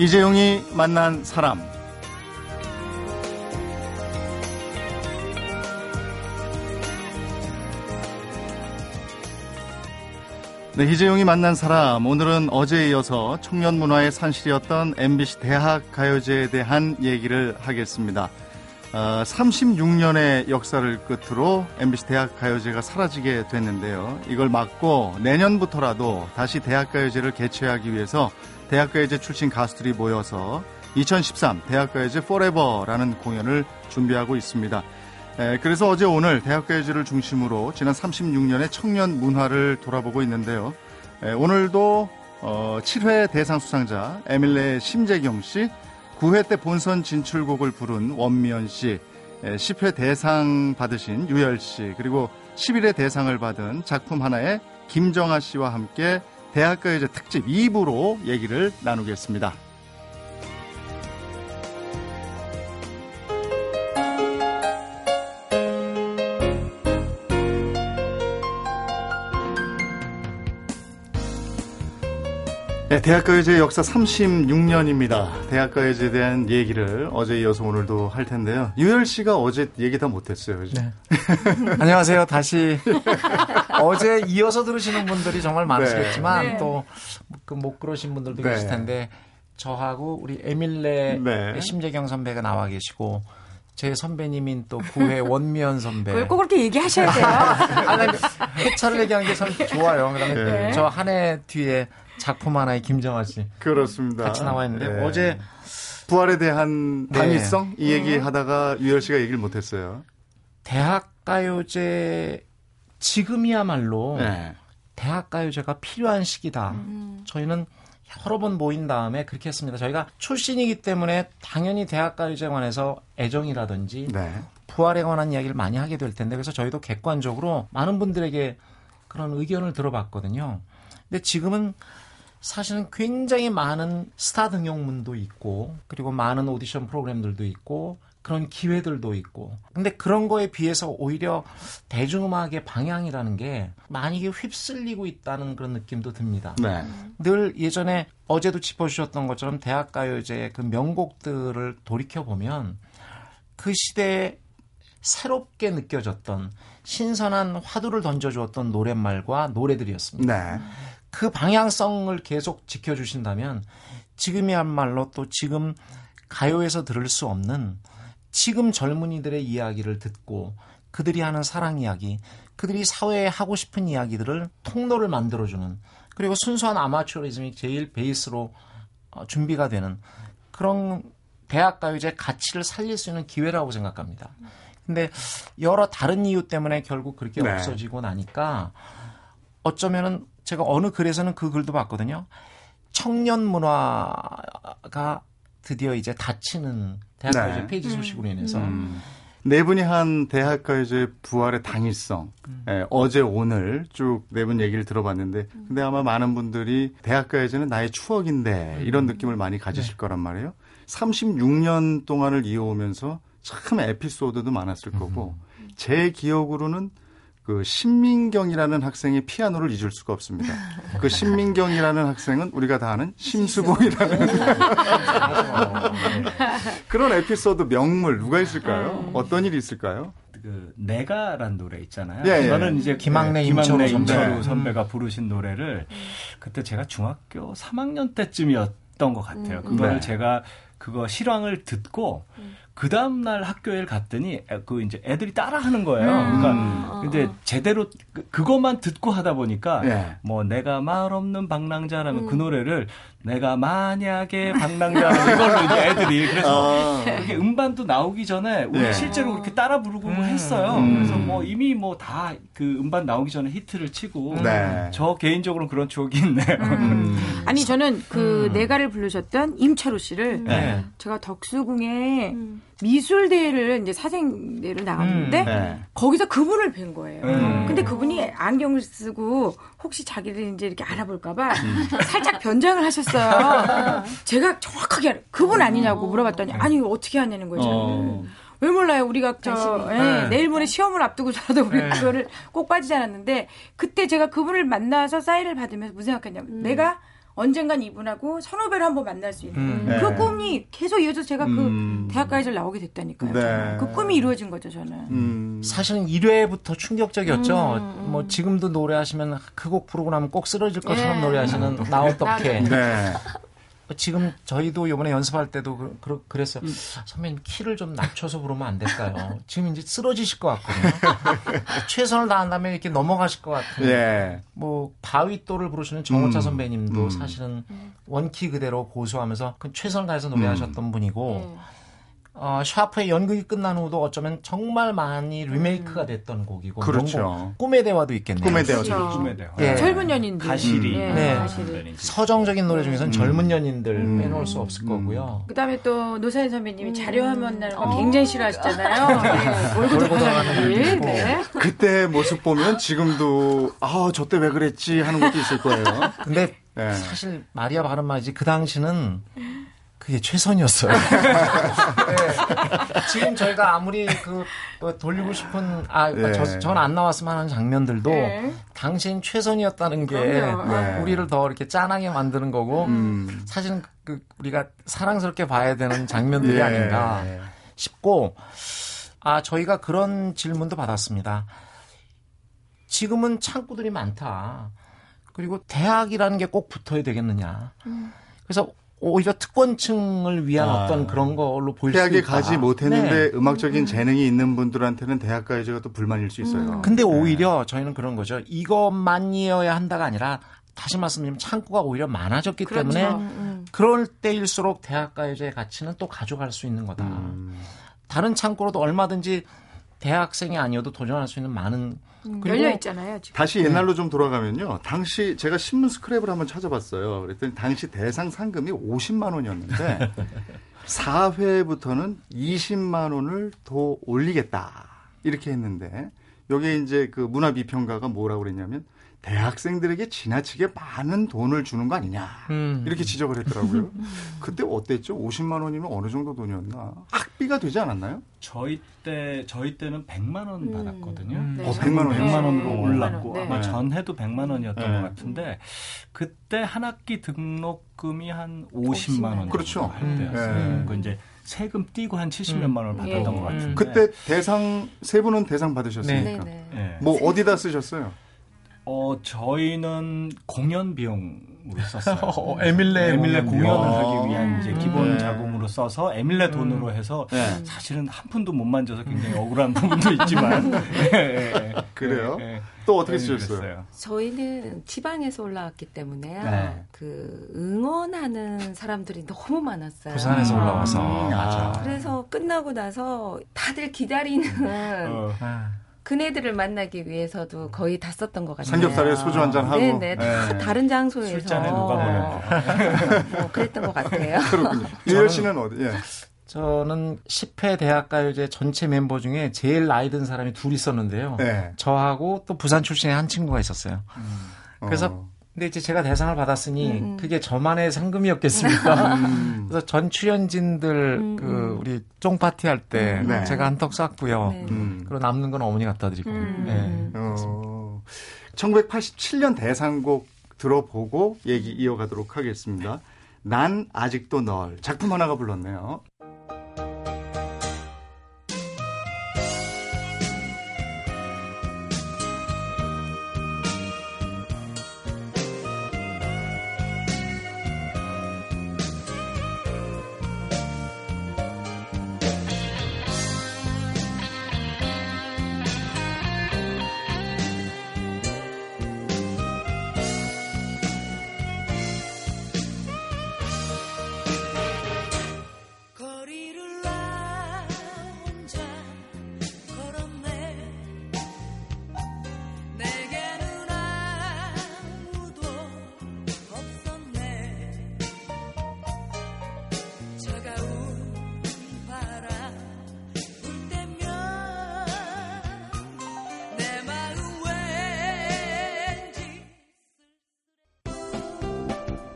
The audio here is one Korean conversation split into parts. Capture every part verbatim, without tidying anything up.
이재용이 만난 사람. 네, 이재용이 만난 사람. 오늘은 어제에 이어서 청년 문화의 산실이었던 엠비씨 대학 가요제에 대한 얘기를 하겠습니다. 어, 삼십육 년의 역사를 끝으로 엠비씨 대학 가요제가 사라지게 됐는데요. 이걸 막고 내년부터라도 다시 대학 가요제를 개최하기 위해서 대학 가요제 출신 가수들이 모여서 이천십삼 대학 가요제 포레버라는 공연을 준비하고 있습니다. 예, 그래서 어제 오늘 대학가요제를 중심으로 지난 삼십육 년의 청년 문화를 돌아보고 있는데요. 예, 오늘도 어, 칠 회 대상 수상자 에밀레 심재경 씨, 구 회 때 본선 진출곡을 부른 원미연 씨, 예, 십 회 대상 받으신 유열 씨, 그리고 십일 회 대상을 받은 작품 하나의 김정아 씨와 함께 대학가요제 특집 이 부로 얘기를 나누겠습니다. 네, 대학가요제 역사 삼십육 년입니다. 대학가요제에 대한 얘기를 어제 이어서 오늘도 할 텐데요. 유열 씨가 어제 얘기 다 못했어요. 그렇죠? 네. 안녕하세요. 다시 어제 이어서 들으시는 분들이 정말 많으시겠지만 네. 또 그 못 그러신 분들도 네. 계실 텐데 저하고 우리 에밀레 네. 심재경 선배가 나와 계시고 제 선배님인 또 구회 원미연 선배. 왜 꼭 그렇게 얘기하셔야 돼요? 아니, 회차를 얘기하는 게 참 좋아요. 그다음에 네. 저 한 해 뒤에 작품 하나의 김정아 씨. 그렇습니다. 같이 나와 있는데 네. 어제 부활에 대한 당위성 네. 이 얘기 하다가 유열 씨가 얘기를 못했어요. 대학가요제 지금이야말로 네. 대학가요제가 필요한 시기다. 음. 저희는 여러 번 모인 다음에 그렇게 했습니다. 저희가 출신이기 때문에 당연히 대학가요제에 관해서 애정이라든지 네. 부활에 관한 이야기를 많이 하게 될 텐데 그래서 저희도 객관적으로 많은 분들에게 그런 의견을 들어봤거든요. 근데 지금은 사실은 굉장히 많은 스타 등용문도 있고 그리고 많은 오디션 프로그램들도 있고 그런 기회들도 있고 근데 그런 거에 비해서 오히려 대중음악의 방향이라는 게 많이 휩쓸리고 있다는 그런 느낌도 듭니다. 네. 늘 예전에 어제도 짚어주셨던 것처럼 대학가요제의 그 명곡들을 돌이켜보면 그 시대에 새롭게 느껴졌던 신선한 화두를 던져주었던 노랫말과 노래들이었습니다. 네. 그 방향성을 계속 지켜주신다면 지금이야말로 또 지금 가요에서 들을 수 없는 지금 젊은이들의 이야기를 듣고 그들이 하는 사랑 이야기, 그들이 사회에 하고 싶은 이야기들을 통로를 만들어주는 그리고 순수한 아마추어리즘이 제일 베이스로 준비가 되는 그런 대학가요제 가치를 살릴 수 있는 기회라고 생각합니다. 근데 여러 다른 이유 때문에 결국 그렇게 네. 없어지고 나니까 어쩌면은 제가 어느 글에서는 그 글도 봤거든요. 청년 문화가 드디어 이제 닫히는 대학가요제 네. 페이지 소식으로 인해서 음. 네 분이 한 대학가요제 부활의 당위성 음. 네, 어제 오늘 쭉 네 분 얘기를 들어봤는데 음. 근데 아마 많은 분들이 대학가요제는 나의 추억인데 음. 이런 느낌을 많이 가지실 네. 거란 말이에요. 삼십육 년 동안을 이어오면서 참 에피소드도 많았을 거고 음. 제 기억으로는 그 신민경이라는 학생이 피아노를 잊을 수가 없습니다. 그 신민경이라는 학생은 우리가 다 아는 심수봉이라는 그런 에피소드 명물 누가 있을까요? 어떤 일이 있을까요? 그 내가란 노래 있잖아요. 예, 예. 저는 이제 김학래, 네, 임철우, 임철우 선배가 부르신 노래를 그때 제가 중학교 삼 학년 때쯤이었던 것 같아요. 그거를 네. 제가 그거 실황을 듣고 음. 그 다음 날 학교에 갔더니 그 이제 애들이 따라하는 거예요. 음. 그러니까 근데 제대로 그, 그것만 듣고 하다 보니까 예. 뭐 내가 말 없는 방랑자라면 음. 그 노래를 내가 만약에 방랑자라는 이걸로 이제 애들이 그래서 어. 그게 음반도 나오기 전에 우리 예. 실제로 그렇게 따라 부르고 음. 했어요. 음. 그래서 뭐 이미 뭐 다 그 음반 나오기 전에 히트를 치고 네. 저 개인적으로는 그런 추억이 있네요. 음. 아니 저는 그 음. 내가를 부르셨던 임철우 씨를 네. 제가 덕수궁에 음. 미술대회를 이제 사생대회를 나갔는데 음, 네. 거기서 그분을 뵌 거예요. 음. 근데 그분이 안경을 쓰고 혹시 자기를 이제 이렇게 알아볼까봐 음. 살짝 변장을 하셨어요. 제가 정확하게 그분 아니냐고 물어봤더니 아니 어떻게 하냐는 거예요. 어. 왜 몰라요? 우리가 저 예, 네. 내일 모레 시험을 앞두고 저라도 우리 네. 그거를 꼭 빠지지 않았는데 그때 제가 그분을 만나서 사인을 받으면서 무슨 생각했냐면 음. 내가 언젠간 이분하고 선후배를 한번 만날 수 있는 음, 네. 그 꿈이 계속 이어져서 제가 그 음. 대학 가요제를 나오게 됐다니까요. 네. 그 꿈이 이루어진 거죠 저는. 음. 사실은 일 회부터 충격적이었죠. 음. 뭐 지금도 노래하시면 그 곡 부르고 나면 꼭 쓰러질 것처럼 예. 노래하시는 음. 나 어떡해. 네. 지금 저희도 이번에 연습할 때도 그, 그랬어요. 음. 선배님 키를 좀 낮춰서 부르면 안 될까요? 지금 이제 쓰러지실 것 같거든요. 최선을 다한 다음에 이렇게 넘어가실 것 같아요. 예. 뭐 바위또를 부르시는 정호차 음. 선배님도 음. 사실은 원키 그대로 고수하면서 최선을 다해서 노래하셨던 음. 분이고 음. 어, 샤프의 연극이 끝난 후도 어쩌면 정말 많이 리메이크가 됐던 곡이고 그렇죠. 꿈의 대화도 있겠네요. 꿈의 대화, 그렇죠. 꿈의 대화. 네. 젊은 연인들. 가시리. 네. 네. 가시리. 서정적인 노래 중에서는 음. 젊은 연인들 음. 빼놓을 수 없을 음. 거고요. 그다음에 또 노사연 선배님이 음. 자료하면 만나는 거 굉장히 싫어하시잖아요. 몰고 돌아가는 일. 그때 모습 보면 지금도 아, 저때 왜 그랬지 하는 것도 있을 거예요. 근데 네. 사실 마리아 바른 말이지 그 당시는 그게 최선이었어요. 네. 지금 저희가 아무리 그 돌리고 싶은 아, 네. 저, 전 안 나왔으면 하는 장면들도 네. 당신 최선이었다는 게 네. 우리를 더 이렇게 짠하게 만드는 거고 음. 사실은 그 우리가 사랑스럽게 봐야 되는 장면들이 네. 아닌가 싶고 아 저희가 그런 질문도 받았습니다. 지금은 창구들이 많다. 그리고 대학이라는 게 꼭 붙어야 되겠느냐. 그래서 오히려 특권층을 위한 아, 어떤 그런 걸로 보일 수 있다. 대학에 가지 못했는데 네. 음악적인 재능이 있는 분들한테는 대학 가요제가 또 불만일 수 있어요. 음. 근데 오히려 네. 저희는 그런 거죠. 이것만이어야 한다가 아니라 다시 말씀드리면 창구가 오히려 많아졌기 그렇죠. 때문에 음. 그럴 때일수록 대학 가요제의 가치는 또 가져갈 수 있는 거다. 음. 다른 창구로도 얼마든지 대학생이 아니어도 도전할 수 있는 많은 음, 열려 있잖아요. 지금. 다시 옛날로 좀 돌아가면요. 당시 제가 신문 스크랩을 한번 찾아봤어요. 그랬더니 당시 대상 상금이 오십만 원이었는데 사 회부터는 이십만 원을 더 올리겠다 이렇게 했는데 여기에 이제 그 문화 비평가가 뭐라고 그랬냐면 대학생들에게 지나치게 많은 돈을 주는 거 아니냐 음. 이렇게 지적을 했더라고요. 그때 어땠죠? 오십만 원이면 어느 정도 돈이었나? 학비가 되지 않았나요? 저희 때 저희 때는 백만 원 음. 받았거든요. 네. 어, 백만 원, 백만 원으로 네. 올랐고 네. 아마 전해도 백만 원이었던 네. 것 같은데 그때 한 학기 등록금이 한 오십만 원 그렇죠. 할 때였어요. 네. 그 이제 세금 떼고 한 칠십몇만 원을 받았던 네. 것 같은데 그때 대상 세 분은 대상 받으셨으니까 네. 네. 뭐 어디다 쓰셨어요? 어 저희는 공연 비용으로 썼어요. 어, 에밀레 에밀레 공연 공연을 하기 위한 이제 기본 음. 자금으로 써서 에밀레 돈으로 음. 해서 네. 사실은 한 푼도 못 만져서 굉장히 억울한 부분도 있지만 예, 예, 그래요. 예, 예. 또 어떻게 쓰셨어요? 저희는 지방에서 올라왔기 때문에 네. 그 응원하는 사람들이 너무 많았어요. 부산에서 올라와서 아, 맞아. 그래서 끝나고 나서 다들 기다리는. 어. 그네들을 만나기 위해서도 거의 다 썼던 것 같아요. 삼겹살에 소주 한잔 하고. 네네. 다 네. 다른 장소에서. 술잔에 누가 보냈고. 뭐 그랬던 것 같아요. 그렇군요. 유열 씨는 어디? 예. 저는 십 회 대학가요제 전체 멤버 중에 제일 나이 든 사람이 둘 있었는데요. 네. 저하고 또 부산 출신의 한 친구가 있었어요. 음. 그래서 어. 근데 이제 제가 대상을 받았으니 음. 그게 저만의 상금이었겠습니까? 음. 그래서 전 출연진들 음. 그 우리 쫑파티 할 때 네. 제가 한턱 쐈고요. 네. 음. 그리고 남는 건 어머니 갖다 드리고. 음. 네. 어. 천구백팔십칠 년 대상곡 들어보고 얘기 이어가도록 하겠습니다. 난 아직도 널 작품 하나가 불렀네요.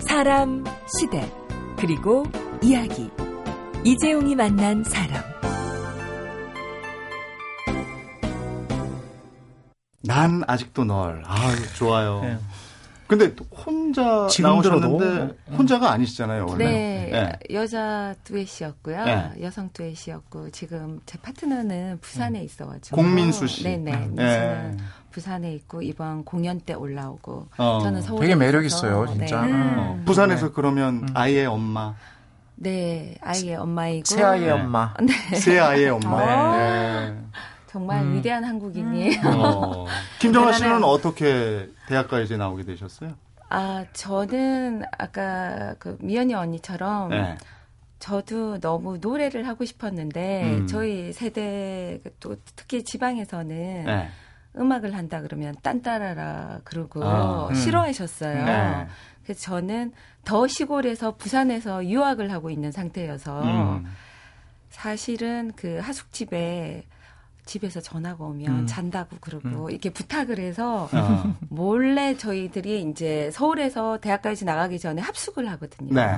사람, 시대, 그리고 이야기. 이재용이 만난 사람. 난 아직도 널. 아, 좋아요. 네. 근데 혼자 나오셨는데 혼자가 아니시잖아요, 원래. 네, 네. 여자 듀엣이었고요. 네. 여성 듀엣이었고 지금 제 파트너는 부산에 네. 있어가지고. 공민수 씨. 네네. 네. 부산에 있고 이번 공연 때 올라오고. 어. 저는 서울에 되게 매력 있어요, 진짜. 네. 음. 어. 부산에서 네. 그러면 음. 아이의 엄마. 네, 아이의 엄마이고. 새 아이의 네. 엄마. 네. 새 아이의 엄마. 네. 네. 정말 음. 위대한 한국인이에요. 음. 어. 김정아 씨는 어떻게 대학가요제 나오게 되셨어요? 아, 저는 아까 그 미연이 언니처럼 네. 저도 너무 노래를 하고 싶었는데 음. 저희 세대 또 특히 지방에서는 네. 음악을 한다 그러면 딴따라라 그러고 아, 음. 싫어하셨어요. 네. 그래서 저는 더 시골에서 부산에서 유학을 하고 있는 상태여서 음. 사실은 그 하숙집에 집에서 전화가 오면 음. 잔다고 그러고 음. 이렇게 부탁을 해서 어. 몰래 저희들이 이제 서울에서 대학까지 나가기 전에 합숙을 하거든요. 네.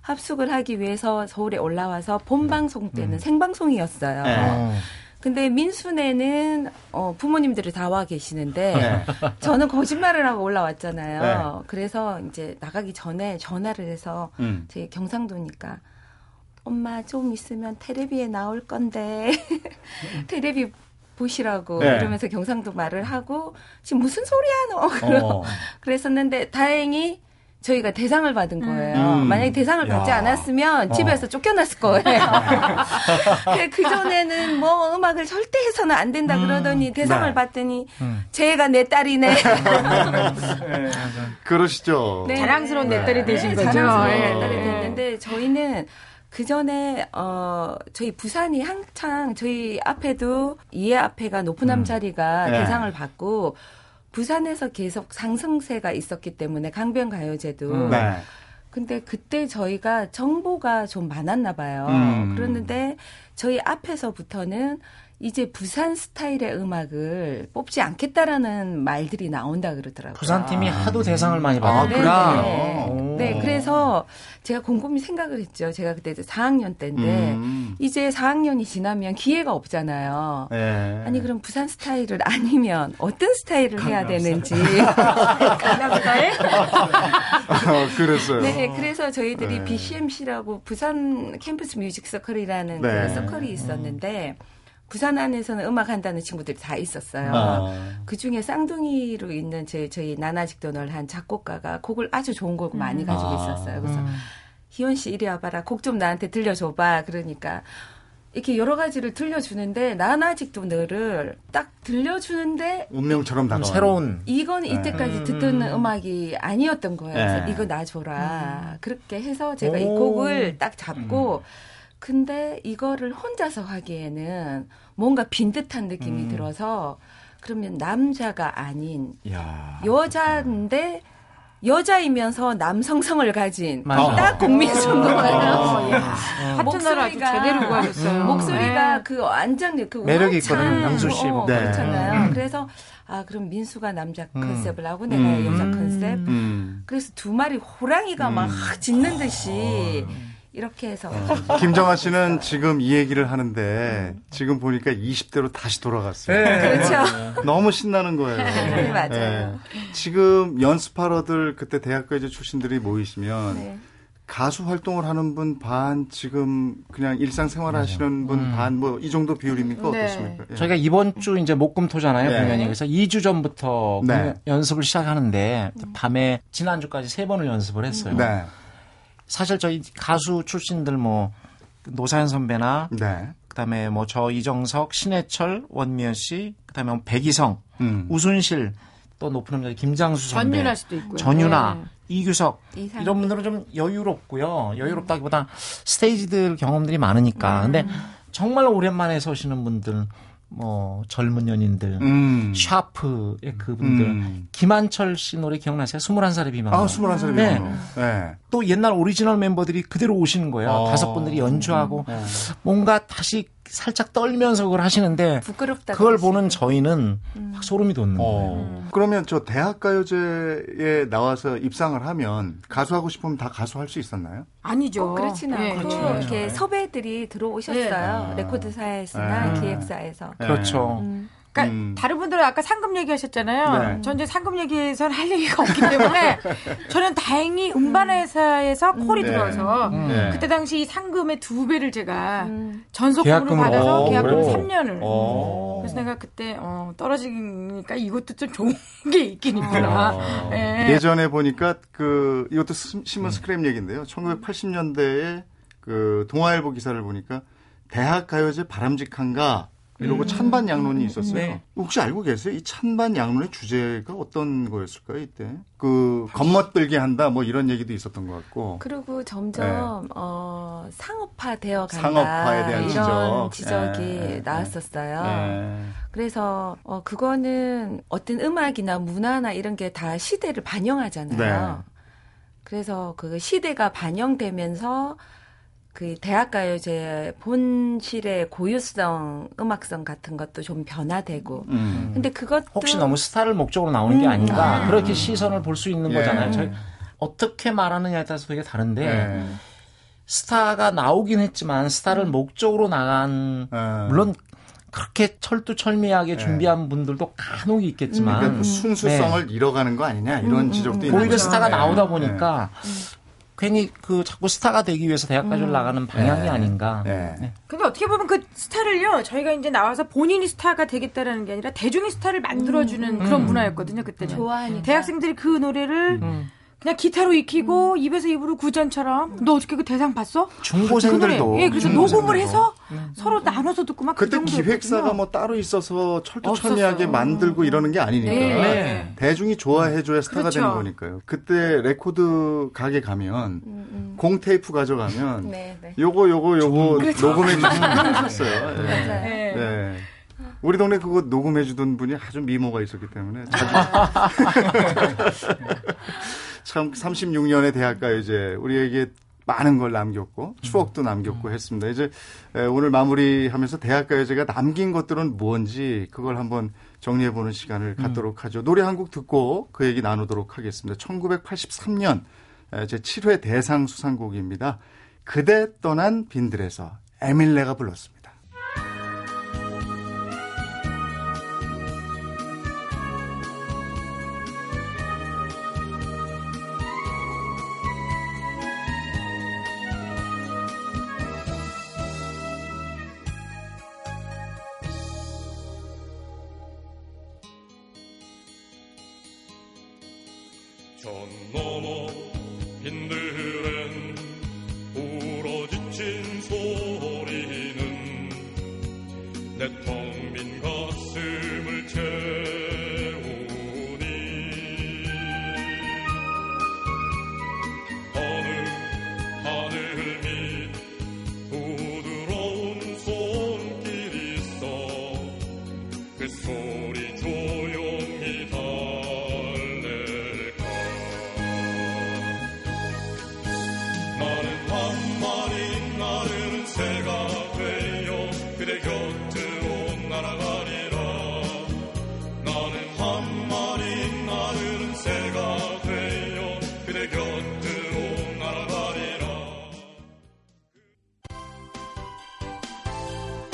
합숙을 하기 위해서 서울에 올라와서 본방송 때는 음. 생방송이었어요. 네. 근데 민순에는 어, 부모님들이 다 와 계시는데 네. 저는 거짓말을 하고 올라왔잖아요. 네. 그래서 이제 나가기 전에 전화를 해서 음. 저희 경상도니까 엄마 좀 있으면 테레비에 나올 건데 테레비 보시라고 네. 이러면서 경상도 말을 하고 지금 무슨 소리야 너 그랬었는데 다행히 저희가 대상을 받은 거예요. 음. 만약에 대상을 야. 받지 않았으면 집에서 어. 쫓겨났을 거예요. 그전에는 뭐 음악을 절대 해서는 안 된다 그러더니 음. 대상을 네. 받더니 음. 쟤가 내 딸이네. 네, 그러시죠. 네. 자랑스러운 네. 내 딸이 되신 네. 거죠. 자랑스러운 네. 내 딸이 됐는데 저희는 그 전에 어 저희 부산이 한창 저희 앞에도 이해 앞에가 높은 남 자리가 음. 네. 대상을 받고 부산에서 계속 상승세가 있었기 때문에 강변 가요제도 음. 네. 근데 그때 저희가 정보가 좀 많았나 봐요. 음. 그랬는데 저희 앞에서부터는 이제 부산 스타일의 음악을 뽑지 않겠다라는 말들이 나온다 그러더라고요. 부산 팀이 하도 대상을 많이 받았구나. 아, 네, 네. 네, 그래서 제가 곰곰이 생각을 했죠. 제가 그때 이제 사 학년 때인데 음. 이제 사 학년이 지나면 기회가 없잖아요. 네. 아니 그럼 부산 스타일을 아니면 어떤 스타일을 해야 되는지. 가나보다에? 어, 그랬어요. 네, 그래서 저희들이 네. 비씨엠씨라고 부산 캠퍼스 뮤직 서클이라는 네. 그 서클이 있었는데. 음. 부산 안에서는 음악 한다는 친구들이 다 있었어요. 아. 그중에 쌍둥이로 있는 저희, 저희 나나직도널 한 작곡가가 곡을 아주 좋은 곡 많이 음. 가지고 있었어요. 그래서 음. 희원 씨 이리 와봐라. 곡 좀 나한테 들려줘봐. 그러니까 이렇게 여러 가지를 들려주는데 나나직도널을 딱 들려주는데 운명처럼 다가와요. 새로운. 이건 이때까지 네. 듣던 음. 음악이 아니었던 거예요. 그래서 네. 이거 놔줘라. 음. 그렇게 해서 제가 오. 이 곡을 딱 잡고 음. 근데 이거를 혼자서 하기에는 뭔가 빈 듯한 느낌이 음. 들어서 그러면 남자가 아닌 야, 여자인데 여자이면서 남성성을 가진 맞아. 딱 공민수인 거예요. 하트너를 아주 제대로 구하셨어요. 목소리가 네. 그 완전 그 매력이 있거든요. 민수 씨 어, 네. 그렇잖아요. 음. 그래서 아 그럼 민수가 남자 컨셉을 음. 하고 내가 음. 여자 컨셉. 음. 그래서 두 마리 호랑이가 음. 막 짖는 듯이. 어. 이렇게 해서. 김정아 씨는 지금 이 얘기를 하는데 음. 지금 보니까 이십 대로 다시 돌아갔어요. 네. 그렇죠. 너무 신나는 거예요. 네, 맞아요. 네. 지금 연습하러들 그때 대학가요제 출신들이 모이시면 네. 가수 활동을 하는 분 반, 지금 그냥 일상생활 하시는 분 음. 반, 뭐 이 정도 비율입니까? 네. 어떻습니까? 예. 저희가 이번 주 이제 목금토잖아요. 네. 공연이. 그래서 이 주 전부터 네. 연습을 시작하는데 음. 밤에 지난주까지 세 번을 연습을 했어요. 음. 네. 사실 저희 가수 출신들 뭐 노사연 선배나 네. 그다음에 뭐 저 이정석, 신해철, 원미연 씨, 그다음에 뭐 백이성, 음. 우순실, 또 높은 음자 김장수 선배, 전유나 씨도 있고요. 전유나, 네. 이규석 이상해. 이런 분들은 좀 여유롭고요. 여유롭다기보다 음. 스테이지들 경험들이 많으니까. 음. 근데 정말 오랜만에 서시는 분들. 뭐 젊은 연인들, 음. 샤프의 그분들, 음. 김한철 씨 노래 기억나세요? 스물한 살의 비만. 아, 스물한 살의 네. 비만. 네. 또 옛날 오리지널 멤버들이 그대로 오시는 거예요. 어. 다섯 분들이 연주하고 음. 뭔가 다시 살짝 떨면서 그걸 하시는데 부끄럽다. 그걸 그러시죠. 보는 저희는 음. 막 소름이 돋는 어. 거예요. 그러면 저 대학가요제에 나와서 입상을 하면 가수하고 싶으면 다 가수할 수 있었나요? 아니죠. 그렇진 않고 네. 그렇죠. 이렇게 섭외들이 들어오셨어요. 네. 레코드사에서나 네. 기획사에서. 네. 그렇죠. 음. 그러니까 음. 다른 분들은 아까 상금 얘기하셨잖아요. 네. 전 이제 상금 얘기에선 할 얘기가 없기 때문에 저는 다행히 음반회사에서 음. 콜이 네. 들어와서 네. 그때 당시 이 상금의 두 배를 제가 음. 전속금으로 받아서 오, 계약금 그래요? 삼 년을. 오. 그래서 내가 그때 어, 떨어지니까 이것도 좀 좋은 게 있긴 있구나. 아. 네. 예전에 보니까 그 이것도 신문 스크랩 얘기인데요. 천구백팔십 년대에 그 동아일보 기사를 보니까 대학 가요제 바람직한가? 이러고 음. 찬반 양론이 있었어요. 네. 혹시 알고 계세요? 이 찬반 양론의 주제가 어떤 거였을까요? 이때 그 겁먹들게 한다 뭐 이런 얘기도 있었던 것 같고. 그리고 점점 네. 어, 상업화되어 간다. 상업화에 대한 이런 지적. 지적이 네. 나왔었어요. 네. 그래서 어, 그거는 어떤 음악이나 문화나 이런 게 다 시대를 반영하잖아요. 네. 그래서 그 시대가 반영되면서 그 대학 가요제 본실의 고유성, 음악성 같은 것도 좀 변화되고. 음. 근데 그것도 혹시 너무 스타를 목적으로 나오는 음. 게 아닌가 음. 그렇게 시선을 볼 수 있는 예. 거잖아요. 저희 어떻게 말하느냐에 따라서 되게 다른데 예. 스타가 나오긴 했지만 스타를 음. 목적으로 나간 음. 물론 그렇게 철두철미하게 예. 준비한 분들도 간혹 있겠지만 그러니까 그 순수성을 네. 잃어가는 거 아니냐 이런 음. 지적도 있는 거죠. 오히려 스타가 예. 나오다 보니까. 예. 괜히 그 자꾸 스타가 되기 위해서 대학까지를 음. 나가는 방향이 네. 아닌가. 네. 네. 근데 어떻게 보면 그 스타를요 저희가 이제 나와서 본인이 스타가 되겠다라는 게 아니라 대중이 스타를 만들어주는 음. 그런 음. 문화였거든요 그때는. 좋아하니까. 대학생들이 그 노래를 음. 그냥 기타로 익히고 음. 입에서 입으로 구전처럼 너 어떻게 그 대상 봤어? 중고생들도. 그 예, 그래서 중고생들도. 녹음을 해서 음. 서로 나눠서 듣고 막 그때 그 기획사가 뭐 따로 있어서 철두철미하게 만들고 이러는 게 아니니까 네. 네. 대중이 좋아해줘야 스타가 그렇죠. 되는 거니까요. 그때 레코드 가게 가면 음, 음. 공 테이프 가져가면 네, 네. 요거 요거 요거 그렇죠. 녹음해 주시는 분이었어요. 네. 네. 네. 네. 우리 동네 그거 녹음해 주던 분이 아주 미모가 있었기 때문에 자주 참 삼십육 년의 대학 가요제 우리에게 많은 걸 남겼고 추억도 남겼고 음. 했습니다. 이제 오늘 마무리하면서 대학 가요제가 남긴 것들은 뭔지 그걸 한번 정리해보는 시간을 갖도록 하죠. 노래 한 곡 듣고 그 얘기 나누도록 하겠습니다. 천구백팔십삼 년 제칠 회 대상 수상곡입니다. 그대 떠난 빈들에서 에밀레가 불렀습니다.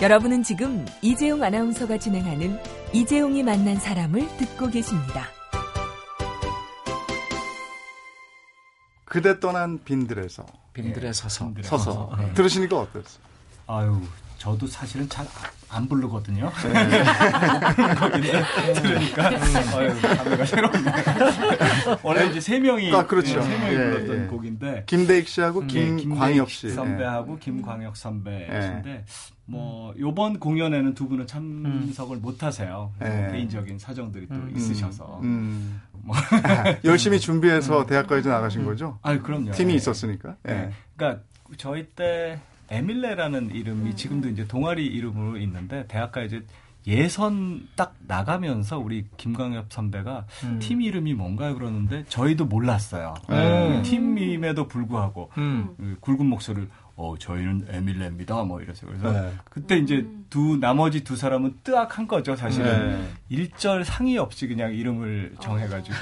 여러분은 지금 이재용 아나운서가 진행하는 이재용이 만난 사람을 듣고 계십니다. 그대 떠난 빈들에서 빈들에 예, 서서 빈들에 서서, 서서. 네. 들으시니까 어땠어요? 아유, 저도 사실은 잘 안 부르거든요. 네. 거기는 들으니까 아유, 감회가 새롭네요. 원래 이제 세 명이 아, 그렇죠. 세 명이 예, 불렀던 예. 곡인데 김대익 씨하고 김광혁 씨 선배하고 예. 김광혁 선배신데 예. 뭐 이번 공연에는 두 분은 참석을 음. 못 하세요. 예. 개인적인 사정들이 또 음. 있으셔서 음. 뭐 아, 열심히 준비해서 음. 대학까지 나가신 거죠? 아, 그럼요. 팀이 예. 있었으니까. 예. 예. 그러니까 저희 때 에밀레라는 이름이 음. 지금도 이제 동아리 이름으로 있는데 대학가 이제 예선 딱 나가면서 우리 김광엽 선배가 음. 팀 이름이 뭔가요? 그러는데 저희도 몰랐어요. 음. 팀임에도 불구하고 음. 굵은 목소리를 어, 저희는 에밀레입니다. 뭐 이래서. 그래서 네. 그때 이제 두, 나머지 두 사람은 뜨악한 거죠, 사실은. 네. 일절 상의 없이 그냥 이름을 정해가지고.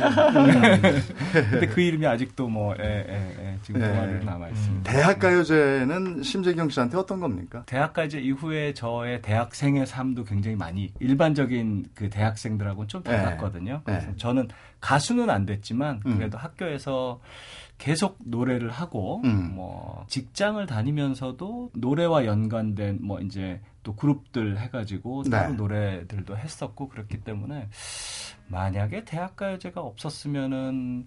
근데 그 이름이 아직도 뭐, 예, 예, 예, 지금 동안으로 네. 남아있습니다. 대학가요제는 심재경 씨한테 어떤 겁니까? 대학가요제 이후에 저의 대학생의 삶도 굉장히 많이 일반적인 그 대학생들하고는 좀 달랐거든요. 네. 그래서 네. 저는 가수는 안 됐지만 그래도 음. 학교에서 계속 노래를 하고 음. 뭐 직장을 다니면서도 노래와 연관된 뭐 이제 또 그룹들 해가지고 따로 네. 노래들도 했었고 그렇기 때문에 만약에 대학가요제가 없었으면은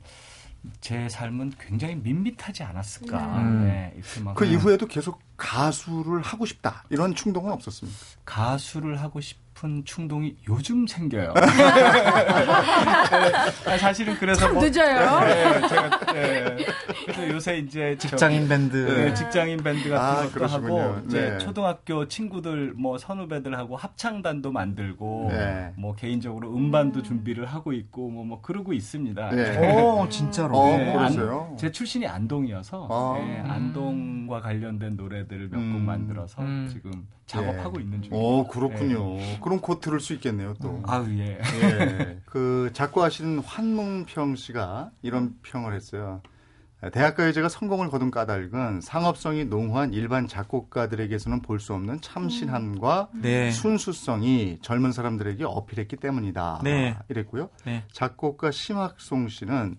제 삶은 굉장히 밋밋하지 않았을까. 음. 네, 그 이후에도 계속 가수를 하고 싶다 이런 충동은 없었습니까? 가수를 하고 싶은 충동이 요즘 생겨요. 네, 사실은 그래서 참 뭐, 늦어요. 네, 제가, 네. 그래서 요새 이제 직장인 밴드, 네, 직장인 밴드 같은 아, 것도 그러시군요. 하고 네. 이제 초등학교 친구들, 뭐 선후배들하고 합창단도 만들고, 네. 뭐 개인적으로 음반도 음. 준비를 하고 있고, 뭐, 뭐 그러고 있습니다. 네. 오, 진짜로. 어, 네, 그러세요? 안, 제 출신이 안동이어서 아. 네, 안동과 관련된 노래들. 몇 곡 음. 만들어서 음. 지금 작업하고 예. 있는 중입니다. 오, 그렇군요. 예. 그럼 곧 들을 수 있겠네요, 또. 음. 아유, 예. 예. 그 작곡하시는 환문평 씨가 이런 평을 했어요. 대학가요제가 성공을 거둔 까닭은 상업성이 농후한 일반 작곡가들에게서는 볼 수 없는 참신함과 음. 네. 순수성이 젊은 사람들에게 어필했기 때문이다. 네. 이랬고요. 네. 작곡가 심학송 씨는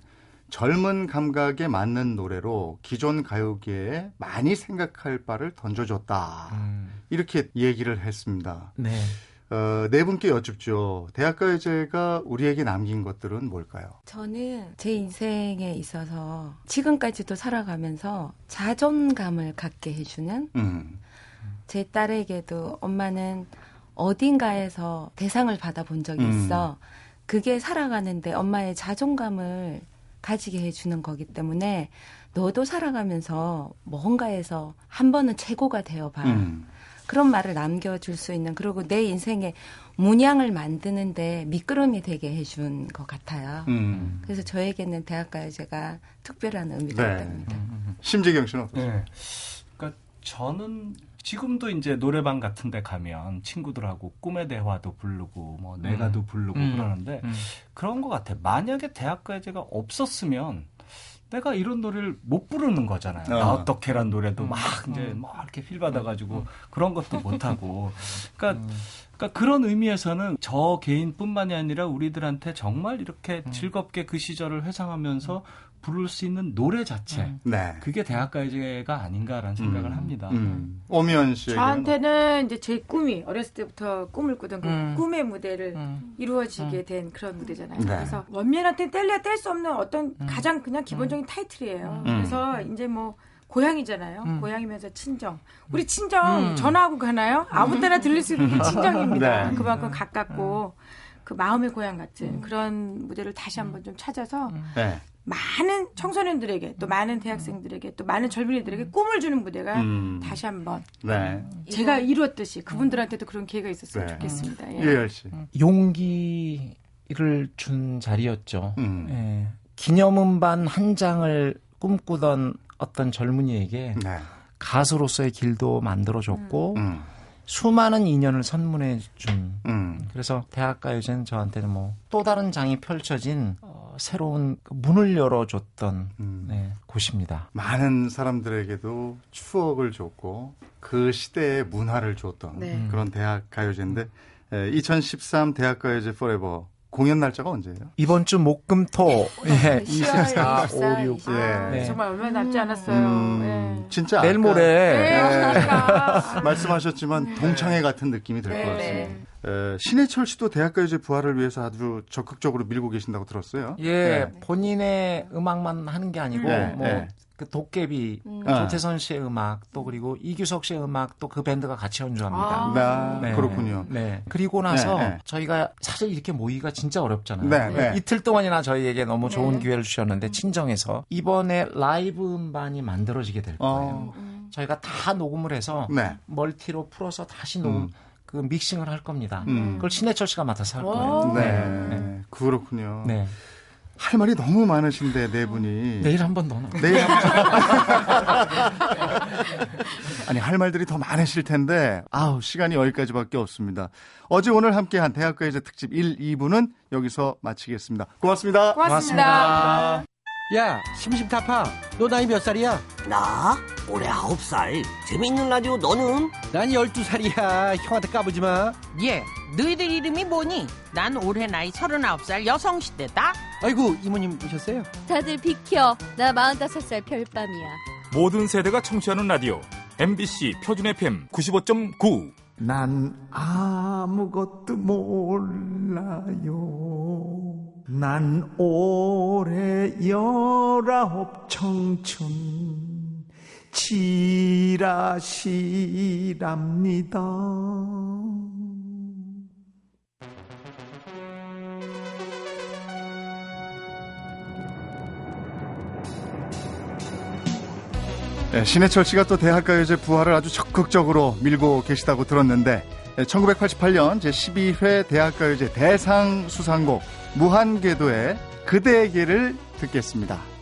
젊은 감각에 맞는 노래로 기존 가요계에 많이 생각할 바를 던져줬다. 음. 이렇게 얘기를 했습니다. 네. 어, 네 분께 여쭙죠. 대학가요제가 우리에게 남긴 것들은 뭘까요? 저는 제 인생에 있어서 지금까지도 살아가면서 자존감을 갖게 해주는 음. 제 딸에게도 엄마는 어딘가에서 대상을 받아본 적이 있어. 음. 그게 살아가는데 엄마의 자존감을 가지게 해주는 거기 때문에 너도 살아가면서 뭔가에서 한 번은 최고가 되어봐. 음. 그런 말을 남겨줄 수 있는, 그리고 내 인생의 문양을 만드는데 미끄럼이 되게 해준 것 같아요. 음. 그래서 저에게는 대학가요제가 특별한 의미가 네. 있답니다. 심재경 씨는 어떠세요? 네. 그러니까 저는 지금도 이제 노래방 같은 데 가면 친구들하고 꿈의 대화도 부르고 뭐 내가도 음. 부르고 음. 그러는데 음. 그런 것 같아. 만약에 대학가요제가 없었으면 내가 이런 노래를 못 부르는 거잖아요. 어. 나 어떻게란 노래도 음. 막 이제 음. 막 이렇게 필 받아가지고 음. 그런 것도 못하고. 그러니까, 음. 그러니까 그런 의미에서는 저 개인뿐만이 아니라 우리들한테 정말 이렇게 음. 즐겁게 그 시절을 회상하면서 음. 부를 수 있는 노래 자체, 음. 네. 그게 대학가요제가 아닌가라는 생각을 음. 합니다. 음. 오미연 씨, 저한테는 이제 제 꿈이 어렸을 때부터 꿈을 꾸던 그 음. 꿈의 무대를 음. 이루어지게 음. 된 그런 무대잖아요. 네. 그래서 원미연한테 뗄래야 뗄 수 없는 어떤 음. 가장 그냥 기본적인 음. 타이틀이에요. 음. 그래서 이제 뭐 고향이잖아요. 음. 고향이면서 친정. 우리 친정 음. 전화하고 가나요? 아무 때나 들릴 수 있는 게 친정입니다. 네. 그만큼 가깝고 음. 그 마음의 고향 같은 그런 무대를 다시 한번 좀 찾아서. 음. 네. 많은 청소년들에게 또 많은 대학생들에게 또 많은 젊은이들에게 꿈을 주는 무대가 음. 다시 한번 네. 제가 이루었듯이 그분들한테도 그런 기회가 있었으면 네. 좋겠습니다. 예. 유열 씨. 용기를 준 자리였죠. 음. 예. 기념음반 한 장을 꿈꾸던 어떤 젊은이에게 네. 가수로서의 길도 만들어줬고 음. 음. 수많은 인연을 선물해 준. 음. 그래서 대학가요제는 저한테는 뭐 또 다른 장이 펼쳐진 어, 새로운 문을 열어줬던 음. 네, 곳입니다. 많은 사람들에게도 추억을 줬고 그 시대의 문화를 줬던 네. 그런 대학가요제인데 에, 이천십삼 대학가요제 포레버 공연 날짜가 언제예요? 이번 주 목금토 예, 이십사, 오십육. 아, 네. 정말 얼마 남지 않았어요. 음, 네. 진짜 내일 모레 네, 네. 말씀하셨지만 동창회 같은 느낌이 될 것 네. 같습니다. 에, 신해철 씨도 대학가요제 부활을 위해서 아주 적극적으로 밀고 계신다고 들었어요. 예, 네. 본인의 음악만 하는 게 아니고 네, 뭐 네. 그 도깨비, 음. 조태선 씨의 음악, 또 그리고 이규석 씨의 음악, 또 그 밴드가 같이 연주합니다. 아, 네. 그렇군요. 네. 그리고 나서 네, 네. 저희가 사실 이렇게 모이기가 진짜 어렵잖아요. 네, 네. 이틀 동안이나 저희에게 너무 좋은 네. 기회를 주셨는데 친정에서 이번에 라이브 음반이 만들어지게 될 거예요. 어. 저희가 다 녹음을 해서 네. 멀티로 풀어서 다시 녹음. 음. 그 믹싱을 할 겁니다. 음. 그걸 신해철 씨가 맡아서 할 거예요. 네. 네. 그렇군요. 네. 할 말이 너무 많으신데 네 분이. 내일 한 번 더 나와. 내일 한 번. 아니 할 말들이 더 많으실 텐데 아우 시간이 여기까지밖에 없습니다. 어제 오늘 함께한 대학 가요제 특집 일, 이 부는 여기서 마치겠습니다. 고맙습니다. 고맙습니다. 고맙습니다. 야 심심타파 너 나이 몇 살이야? 나? 올해 아홉 살. 재밌는 라디오 너는? 난 열두 살이야. 형한테 까부지 마. 예 너희들 이름이 뭐니? 난 올해 나이 서른아홉 살 여성시대다. 아이고 이모님 오셨어요? 다들 비켜. 나 마흔다섯 살 별밤이야. 모든 세대가 청취하는 라디오 엠비씨 표준 에프엠 구십오 점 구. 난 아무것도 몰라요. 난 올해 열아홉 청춘 지라시랍니다. 네, 신해철 씨가 또 대학 가요제 부활을 아주 적극적으로 밀고 계시다고 들었는데 천구백팔십팔 년 제십이 회 대학 가요제 대상 수상곡 무한궤도의 그대에게를 듣겠습니다.